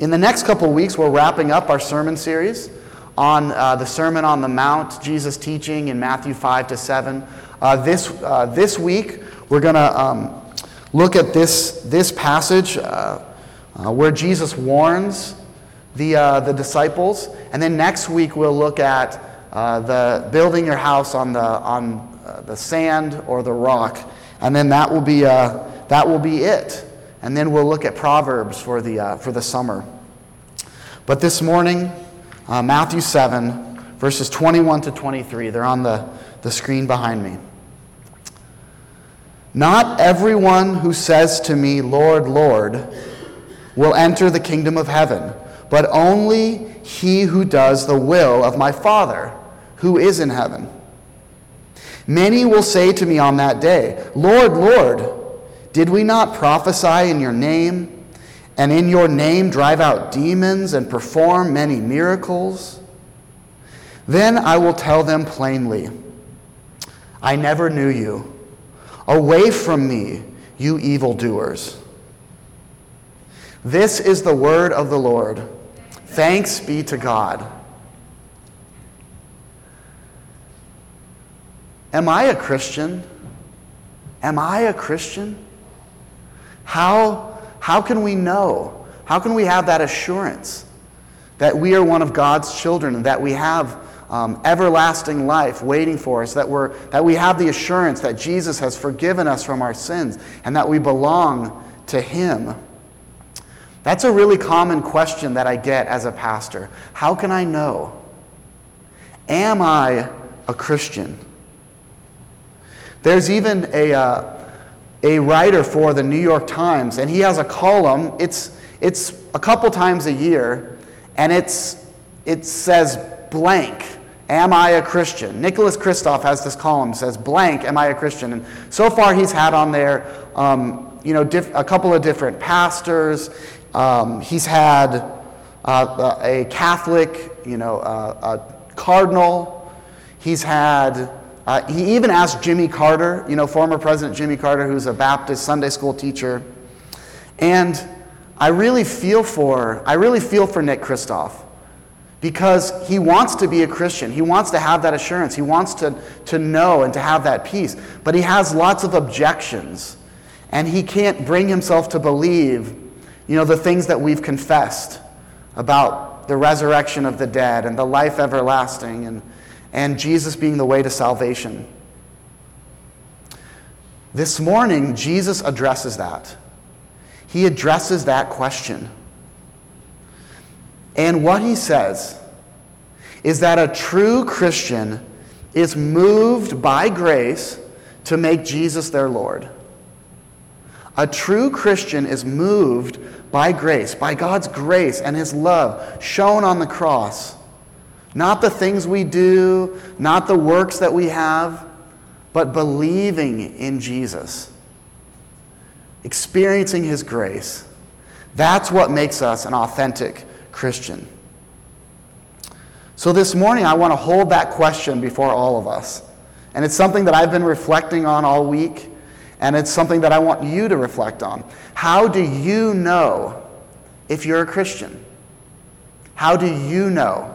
In the next couple weeks, we're wrapping up our sermon series on the Sermon on the Mount, Jesus' teaching in Matthew 5-7. This week, we're going to look at this passage where Jesus warns the disciples, and then next week we'll look at the building your house on the sand or the rock, and then that will be it. And then we'll look at Proverbs for the summer. But this morning, Matthew 7, verses 21 to 23. They're on the screen behind me. Not everyone who says to me, Lord, Lord, will enter the kingdom of heaven, but only he who does the will of my Father who is in heaven. Many will say to me on that day, Lord, Lord, did we not prophesy in your name, and in your name drive out demons and perform many miracles? Then I will tell them plainly, I never knew you. Away from me, you evildoers. This is the word of the Lord. Thanks be to God. Am I a Christian? Am I a Christian? How can we know? How can we have that assurance that we are one of God's children, and that we have everlasting life waiting for us, that we have the assurance that Jesus has forgiven us from our sins and that we belong to Him? That's a really common question that I get as a pastor. How can I know? Am I a Christian? There's even a writer for the New York Times, and he has a column. It's a couple times a year, and it says blank, am I a Christian? Nicholas Kristof has this column, says blank, am I a Christian? And so far he's had on there a couple of different pastors. He's had a Catholic, a cardinal. He's had... he even asked Jimmy Carter, former President Jimmy Carter, who's a Baptist Sunday school teacher. And I really feel for Nick Kristof, because he wants to be a Christian. He wants to have that assurance. He wants to know and to have that peace. But he has lots of objections, and he can't bring himself to believe, the things that we've confessed about the resurrection of the dead and the life everlasting and Jesus being the way to salvation. This morning, Jesus addresses that. He addresses that question. And what he says is that a true Christian is moved by grace to make Jesus their Lord. A true Christian is moved by grace, by God's grace and His love shown on the cross. Not the things we do, not the works that we have, but believing in Jesus, experiencing His grace. That's what makes us an authentic Christian. So this morning, I want to hold that question before all of us. And it's something that I've been reflecting on all week, and it's something that I want you to reflect on. How do you know if you're a Christian? How do you know?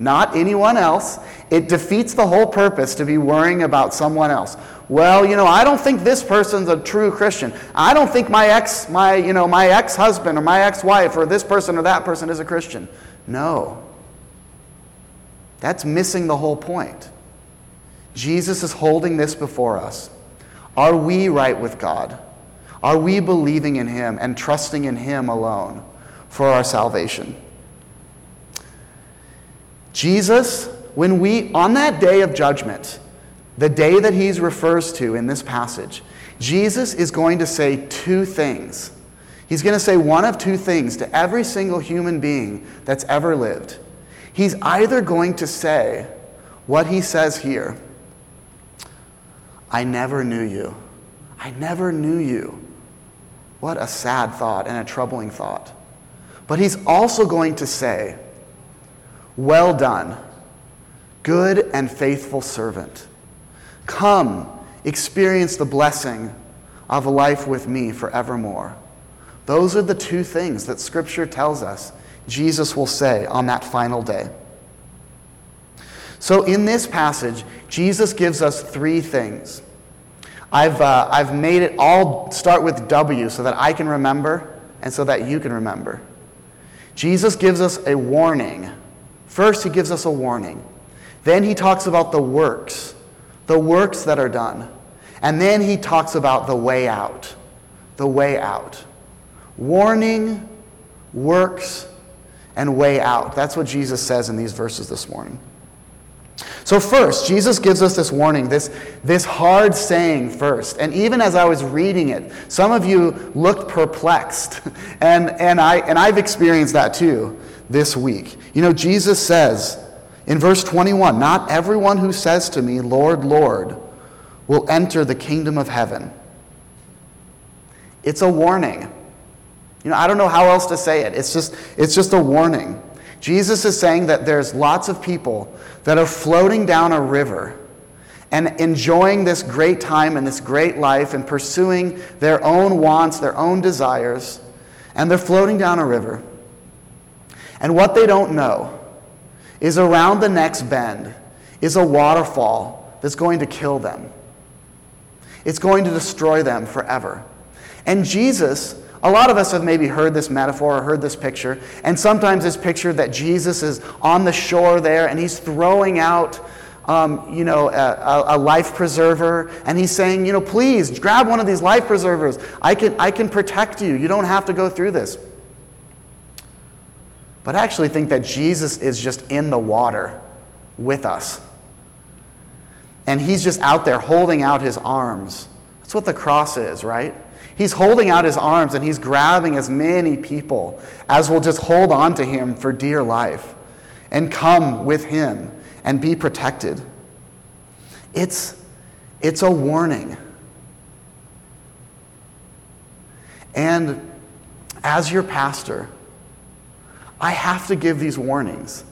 Not anyone else. It defeats the whole purpose to be worrying about someone else. Well, I don't think this person's a true Christian. I don't think my ex-husband or my ex-wife or this person or that person is a Christian. No. That's missing the whole point. Jesus is holding this before us. Are we right with God? Are we believing in Him and trusting in Him alone for our salvation? Jesus, on that day of judgment, the day that He refers to in this passage, Jesus is going to say two things. He's going to say one of two things to every single human being that's ever lived. He's either going to say what He says here, I never knew you. I never knew you. What a sad thought and a troubling thought. But He's also going to say, well done, good and faithful servant. Come, experience the blessing of a life with me forevermore. Those are the two things that Scripture tells us Jesus will say on that final day. So in this passage, Jesus gives us three things. I've made it all start with W so that I can remember and so that you can remember. Jesus gives us a warning. First, he gives us a warning. Then he talks about the works that are done. And then he talks about the way out, the way out. Warning, works, and way out. That's what Jesus says in these verses this morning. So first, Jesus gives us this warning, this hard saying first. And even as I was reading it, some of you looked perplexed. And I've experienced that too this week. You know, Jesus says in verse 21, "Not everyone who says to me, 'Lord, Lord,' will enter the kingdom of heaven." It's a warning. You know, I don't know how else to say it. It's just a warning. Jesus is saying that there's lots of people that are floating down a river and enjoying this great time and this great life and pursuing their own wants, their own desires, and they're floating down a river. And what they don't know is around the next bend is a waterfall that's going to kill them. It's going to destroy them forever. And Jesus... a lot of us have maybe heard this metaphor or heard this picture, and sometimes it's pictured that Jesus is on the shore there and he's throwing out, a life preserver, and he's saying, you know, please grab one of these life preservers. I can protect you. You don't have to go through this. But I actually think that Jesus is just in the water with us, and he's just out there holding out his arms. That's what the cross is, right? He's holding out his arms and he's grabbing as many people as will just hold on to him for dear life and come with him and be protected. It's a warning. And as your pastor, I have to give these warnings.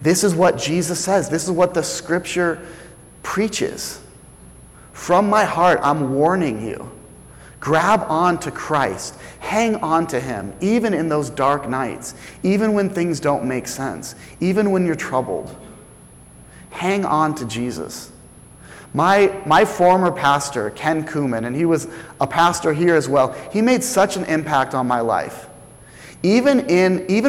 This is what Jesus says. This is what the Scripture preaches. From my heart, I'm warning you. Grab on to Christ. Hang on to him, even in those dark nights, even when things don't make sense, even when you're troubled. Hang on to Jesus. My former pastor, Ken Koeman, and he was a pastor here as well, he made such an impact on my life. Even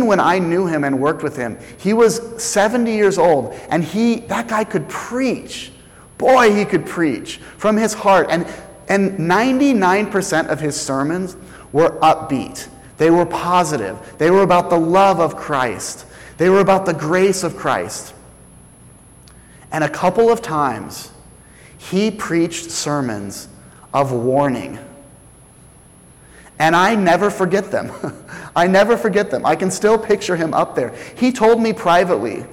when I knew him and worked with him, he was 70 years old, and that guy could preach. Boy, he could preach from his heart. And 99% of his sermons were upbeat. They were positive. They were about the love of Christ. They were about the grace of Christ. And a couple of times, he preached sermons of warning. And I never forget them. I never forget them. I can still picture him up there. He told me privately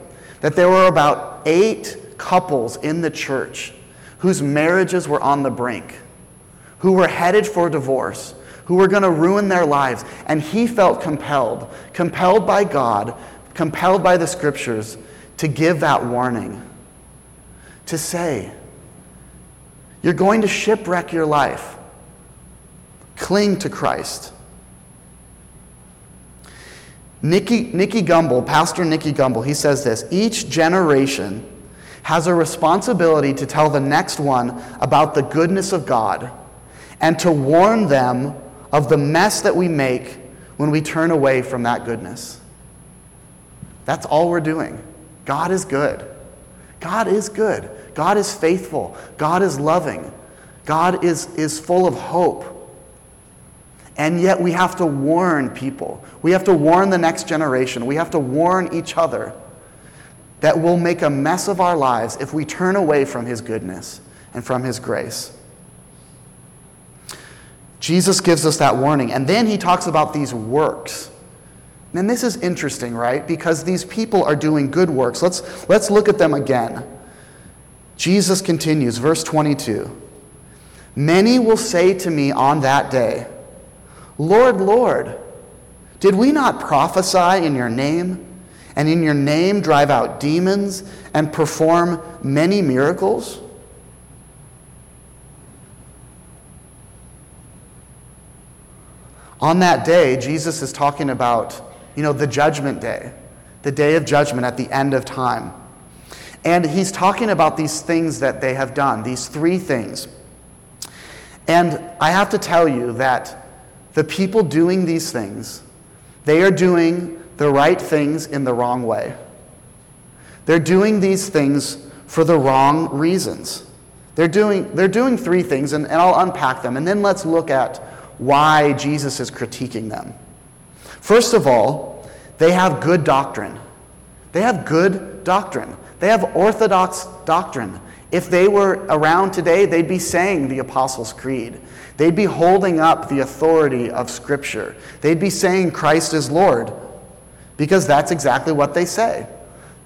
that there were about 8 couples in the church whose marriages were on the brink, who were headed for divorce, who were going to ruin their lives. And he felt compelled by God, compelled by the Scriptures, to give that warning, to say, you're going to shipwreck your life. Cling to Christ. Pastor Nicky Gumbel, he says this, each generation has a responsibility to tell the next one about the goodness of God, and to warn them of the mess that we make when we turn away from that goodness. That's all we're doing. God is good. God is good. God is faithful. God is loving. God is full of hope. And yet we have to warn people. We have to warn the next generation. We have to warn each other that we'll make a mess of our lives if we turn away from his goodness and from his grace. Jesus gives us that warning. And then he talks about these works. And this is interesting, right? Because these people are doing good works. Let's look at them again. Jesus continues, verse 22. Many will say to me on that day, Lord, Lord, did we not prophesy in your name, and in your name drive out demons and perform many miracles? On that day, Jesus is talking about, the judgment day, the day of judgment at the end of time. And he's talking about these things that they have done, these three things. And I have to tell you that the people doing these things, they are doing the right things in the wrong way. They're doing these things for the wrong reasons. They're doing three things, and I'll unpack them, and then let's look at why Jesus is critiquing them. First of all, they have good doctrine. They have good doctrine. They have orthodox doctrine. If they were around today, they'd be saying the Apostles' Creed. They'd be holding up the authority of Scripture. They'd be saying Christ is Lord, because that's exactly what they say.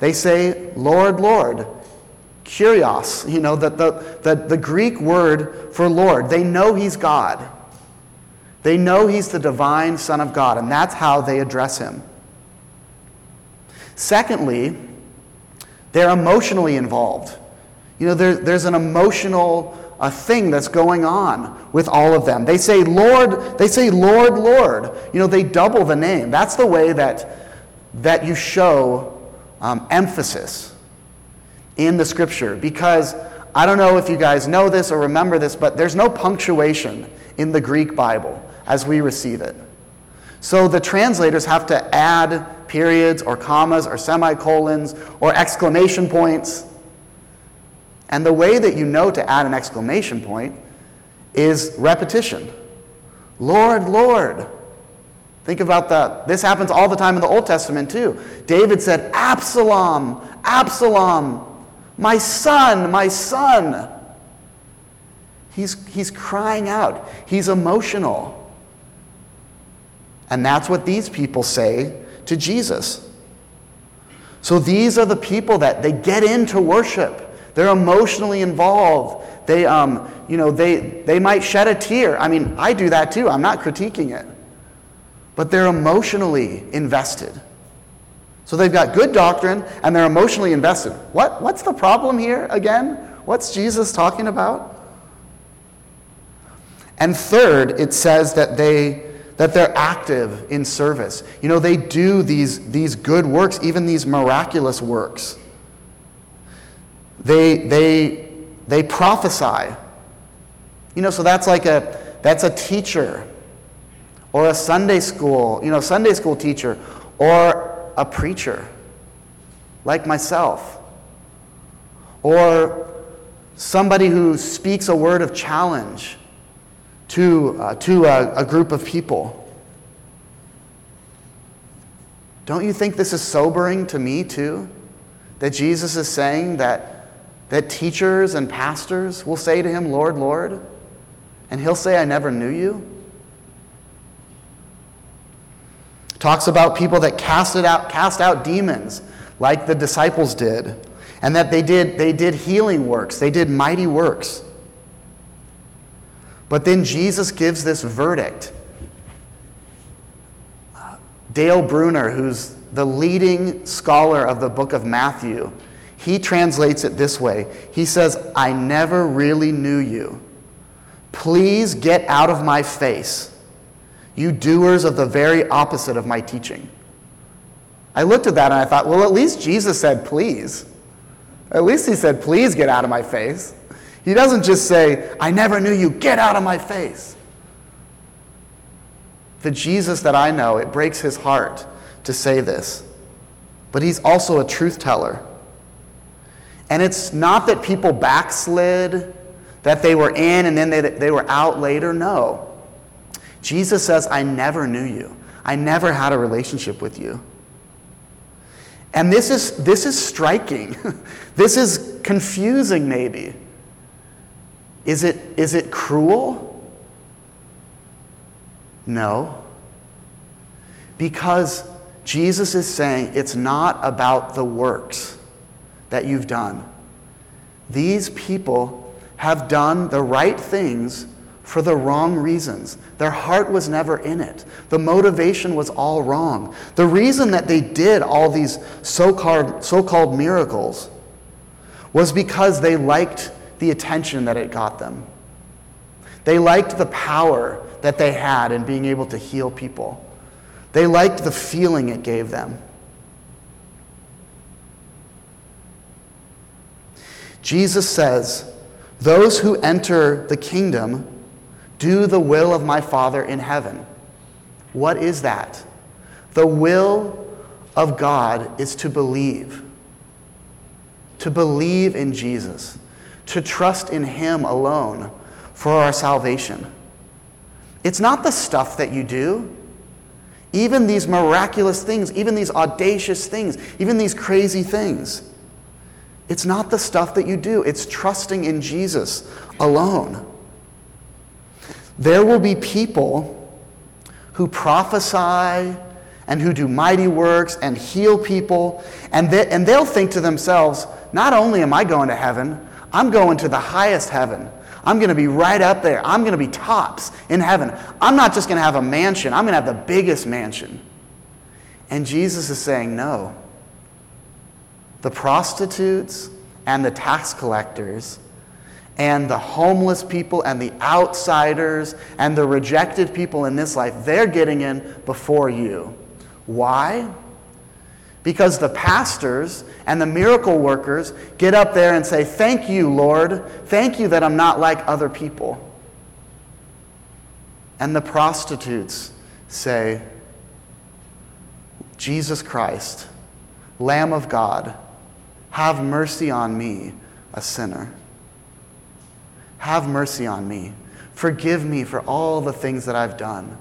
They say, Lord, Lord, Kyrios, the Greek word for Lord. They know he's God. They know he's the divine Son of God, and that's how they address him. Secondly, they're emotionally involved. There's an emotional thing that's going on with all of them. They say, Lord, Lord. They double the name. That's the way that you show emphasis in the Scripture. Because I don't know if you guys know this or remember this, but there's no punctuation in the Greek Bible as we receive it. So the translators have to add periods or commas or semicolons or exclamation points. And the way that you know to add an exclamation point is repetition. Lord, Lord. Think about that. This happens all the time in the Old Testament too. David said, Absalom, Absalom, my son, my son. He's crying out. He's emotional. And that's what these people say to Jesus. So these are the people that they get into worship. They're emotionally involved. They, they might shed a tear. I mean, I do that too. I'm not critiquing it. But they're emotionally invested. So they've got good doctrine, and they're emotionally invested. What's the problem here again? What's Jesus talking about? And third, it says that they're active in service. They do these good works, even these miraculous works. They prophesy. So that's like a teacher or a Sunday school teacher or a preacher like myself or somebody who speaks a word of challenge to a group of people. Don't you think this is sobering to me too? That Jesus is saying that teachers and pastors will say to him, Lord, Lord, and he'll say, I never knew you. Talks about people that cast out demons like the disciples did, and that they did healing works, they did mighty works. But then Jesus gives this verdict. Dale Bruner, who's the leading scholar of the book of Matthew, he translates it this way. He says, I never really knew you. Please get out of my face, you doers of the very opposite of my teaching. I looked at that and I thought, well, at least Jesus said, please. At least he said, please get out of my face. He doesn't just say, I never knew you, get out of my face. The Jesus that I know, it breaks his heart to say this. But he's also a truth teller. And it's not that people backslid, that they were in and then they were out later. No. Jesus says, I never knew you. I never had a relationship with you. And this is striking. This is confusing maybe. Is it cruel? No. Because Jesus is saying it's not about the works that you've done. These people have done the right things for the wrong reasons. Their heart was never in it. The motivation was all wrong. The reason that they did all these so-called miracles was because they liked the attention that it got them. They liked the power that they had in being able to heal people. They liked the feeling it gave them. Jesus says, "Those who enter the kingdom do the will of my Father in heaven." What is that? The will of God is to believe in Jesus, to trust in Him alone for our salvation. It's not the stuff that you do. Even these miraculous things, even these audacious things, even these crazy things. It's not the stuff that you do. It's trusting in Jesus alone. There will be people who prophesy and who do mighty works and heal people, and they'll think to themselves, not only am I going to heaven, I'm going to the highest heaven. I'm going to be right up there. I'm going to be tops in heaven. I'm not just going to have a mansion. I'm going to have the biggest mansion. And Jesus is saying, no. The prostitutes and the tax collectors and the homeless people and the outsiders and the rejected people in this life, they're getting in before you. Why? Because the pastors and the miracle workers get up there and say, "Thank you, Lord. Thank you that I'm not like other people." And the prostitutes say, "Jesus Christ, Lamb of God, have mercy on me, a sinner. Have mercy on me. Forgive me for all the things that I've done.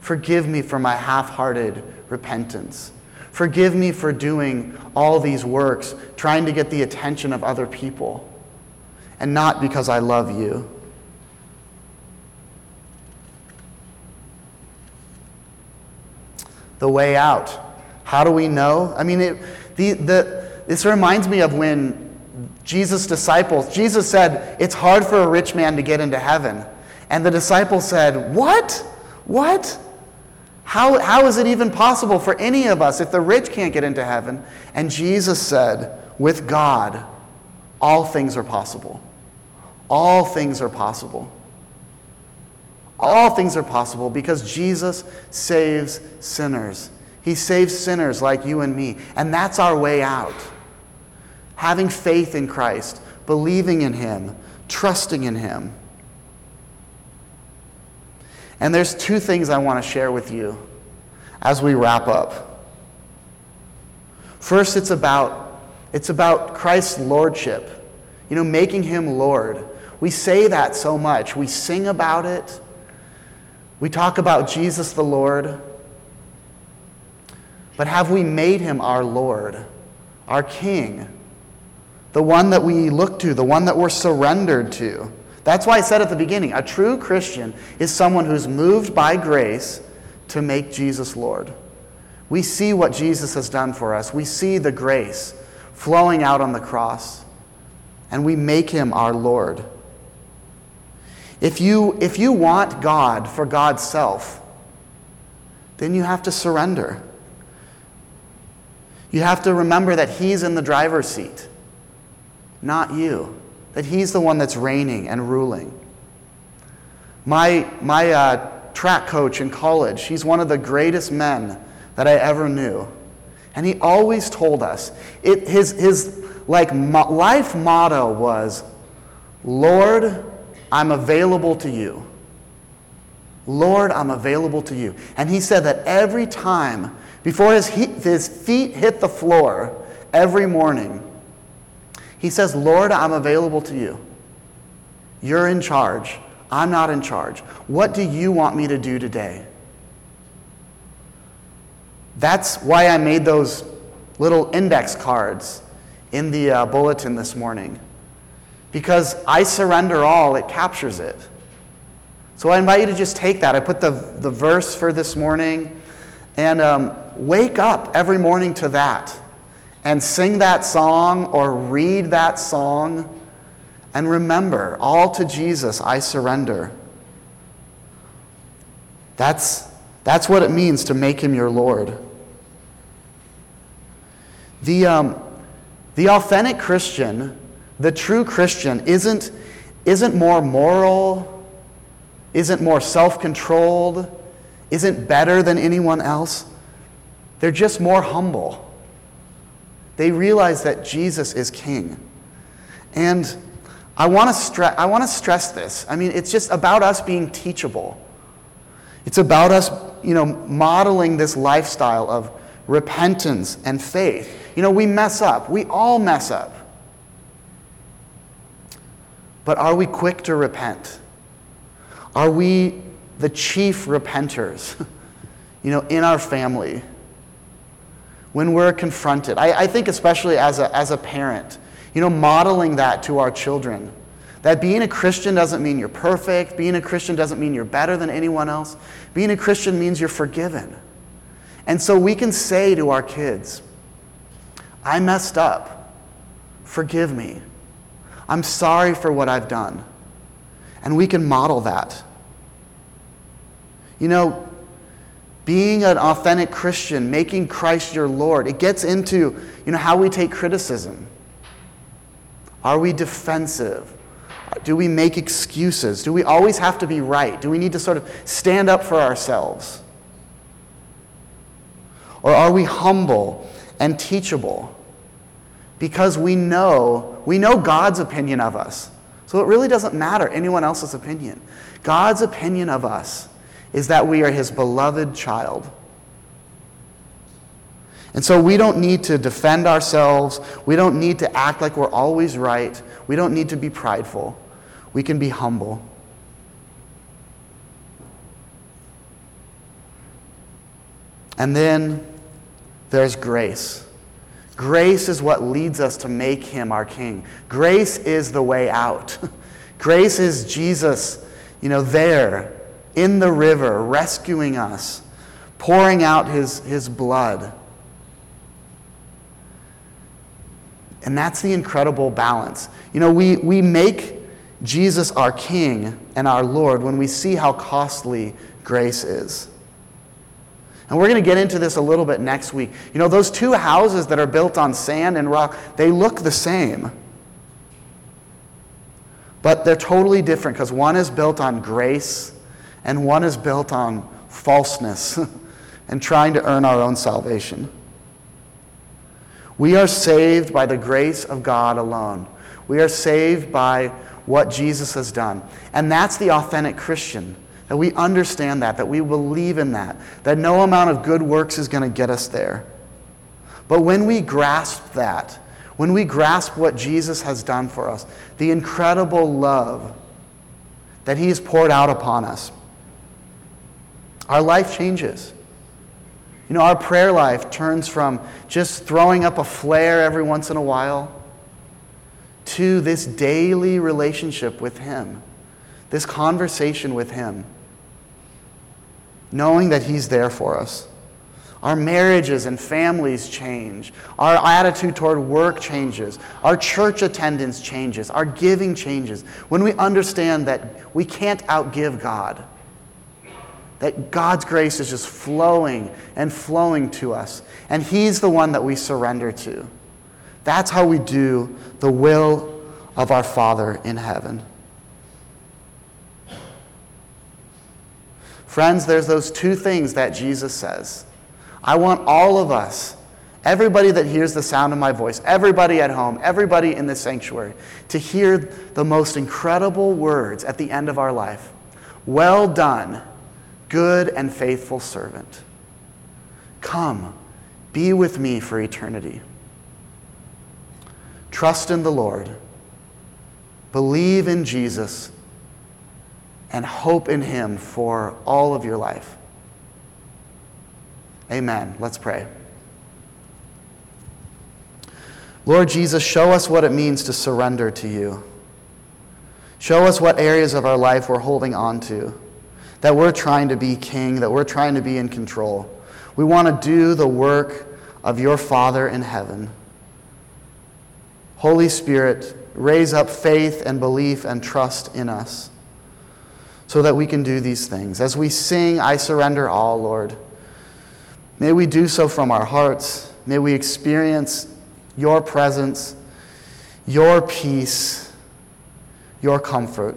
Forgive me for my half-hearted repentance. Forgive me for doing all these works, trying to get the attention of other people, and not because I love you." The way out. How do we know? I mean, this reminds me of when Jesus' disciples, Jesus said, "It's hard for a rich man to get into heaven." And the disciples said, What? How is it even possible for any of us if the rich can't get into heaven? And Jesus said, "With God, all things are possible." All things are possible. All things are possible because Jesus saves sinners. He saves sinners like you and me. And that's our way out. Having faith in Christ, believing in Him, trusting in Him. And there's two things I want to share with you as we wrap up. First, it's about Christ's lordship. You know, making Him Lord. We say that so much. We sing about it. We talk about Jesus the Lord. But have we made Him our Lord, our King? The one that we look to, the one that we're surrendered to. That's why I said at the beginning, a true Christian is someone who's moved by grace to make Jesus Lord. We see what Jesus has done for us. We see the grace flowing out on the cross, and we make Him our Lord. If you want God for God's self, then you have to surrender. You have to remember that He's in the driver's seat. Not you. That He's the one that's reigning and ruling. My track coach in college, he's one of the greatest men that I ever knew. And he always told us, his life motto was, "Lord, I'm available to you. Lord, I'm available to you." And he said that every time, before his feet hit the floor every morning, he says, "Lord, I'm available to you. You're in charge. I'm not in charge. What do you want me to do today?" That's why I made those little index cards in the bulletin this morning. Because "I surrender all," it captures it. So I invite you to just take that. I put the verse for this morning. And wake up every morning to that. And sing that song or read that song and remember, all to Jesus I surrender. That's what it means to make Him your Lord. The authentic Christian, the true Christian, isn't more moral isn't more self-controlled, isn't better than anyone else. They're just more humble. They realize that Jesus is king. And I want to stress this. I mean, it's just about us being teachable. It's about us, modeling this lifestyle of repentance and faith. We mess up. We all mess up. But are we quick to repent? Are we the chief repenters, in our family? When we're confronted, I think especially as a parent, modeling that to our children, that being a Christian doesn't mean you're perfect. Being a Christian doesn't mean you're better than anyone else. Being a Christian means you're forgiven. And so we can say to our kids, I messed up. Forgive me. I'm sorry for what I've done. And we can model that. Being an authentic Christian, making Christ your Lord, it gets into, how we take criticism. Are we defensive? Do we make excuses? Do we always have to be right? Do we need to sort of stand up for ourselves? Or are we humble and teachable? Because we know God's opinion of us. So it really doesn't matter anyone else's opinion. God's opinion of us is that we are his beloved child. And so we don't need to defend ourselves. We don't need to act like we're always right. We don't need to be prideful. We can be humble. And then there's grace. Grace is what leads us to make him our king. Grace is the way out. Grace is Jesus, there in the river, rescuing us, pouring out his blood. And that's the incredible balance. We make Jesus our King and our Lord when we see how costly grace is. And we're going to get into this a little bit next week. Those two houses that are built on sand and rock, they look the same. But they're totally different because one is built on grace and one is built on falseness and trying to earn our own salvation. We are saved by the grace of God alone. We are saved by what Jesus has done. And that's the authentic Christian, that we understand that we believe in that no amount of good works is going to get us there. But when we grasp that, when we grasp what Jesus has done for us, the incredible love that he has poured out upon us, our life changes. Our prayer life turns from just throwing up a flare every once in a while to this daily relationship with him, this conversation with him, knowing that he's there for us. Our marriages and families change. Our attitude toward work changes. Our church attendance changes. Our giving changes. When we understand that we can't outgive God, that God's grace is just flowing and flowing to us, and he's the one that we surrender to. That's how we do the will of our Father in heaven. Friends, there's those two things that Jesus says. I want all of us, everybody that hears the sound of my voice, everybody at home, everybody in this sanctuary, to hear the most incredible words at the end of our life. Well done, good and faithful servant. Come, be with me for eternity. Trust in the Lord. Believe in Jesus and hope in him for all of your life. Amen. Let's pray. Lord Jesus, show us what it means to surrender to you. Show us what areas of our life we're holding on to, that we're trying to be king, that we're trying to be in control. We want to do the work of your Father in heaven. Holy Spirit, raise up faith and belief and trust in us so that we can do these things. As we sing, I surrender all, Lord, may we do so from our hearts. May we experience your presence, your peace, your comfort.